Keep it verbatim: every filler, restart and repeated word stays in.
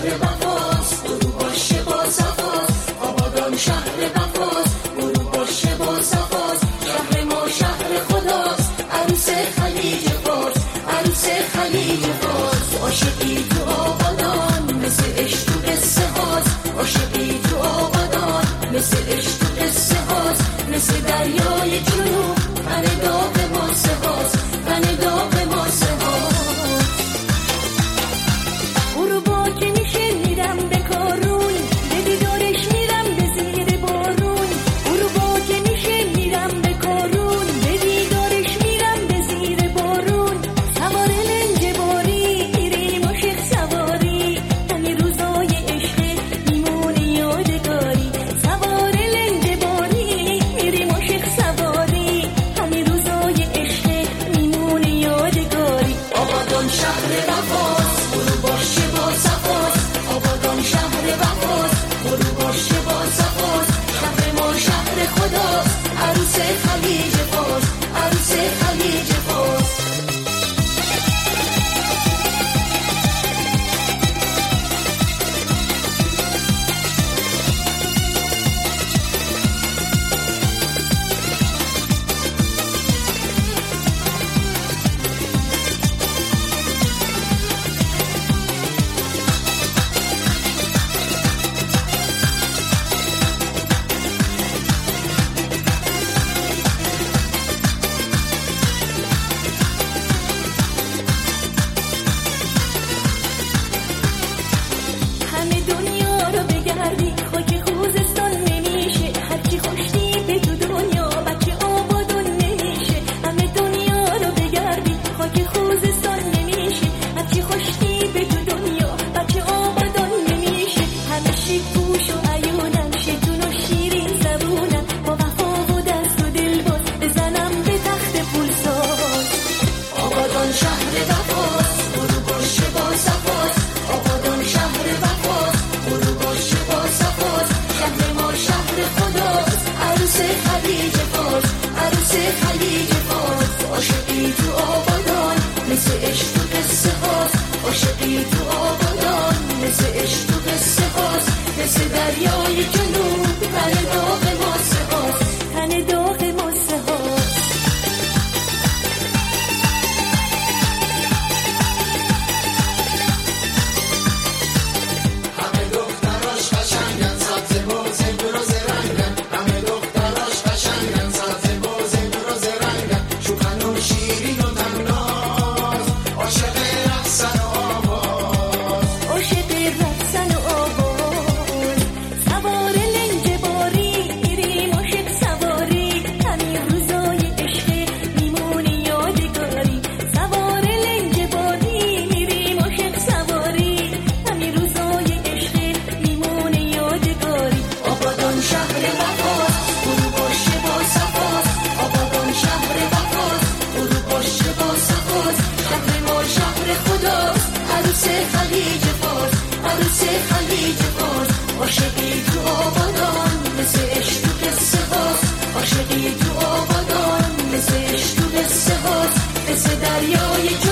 شهر وفاست، برو باشه با صفاست. آبادان شهر وفاست، برو باشه با صفاست. شهر ما شهر خداست، عروس خلیج فارس، عروس خلیج فارس. عاشقی تو آبادان مثل عشق تو قصه هاست، عاشقی تو آبادان مثل عشق تو قصه هاست. مثل دریای جنوب تن داغ ماسه هاست، تن داغ ماسه هاست. It's a day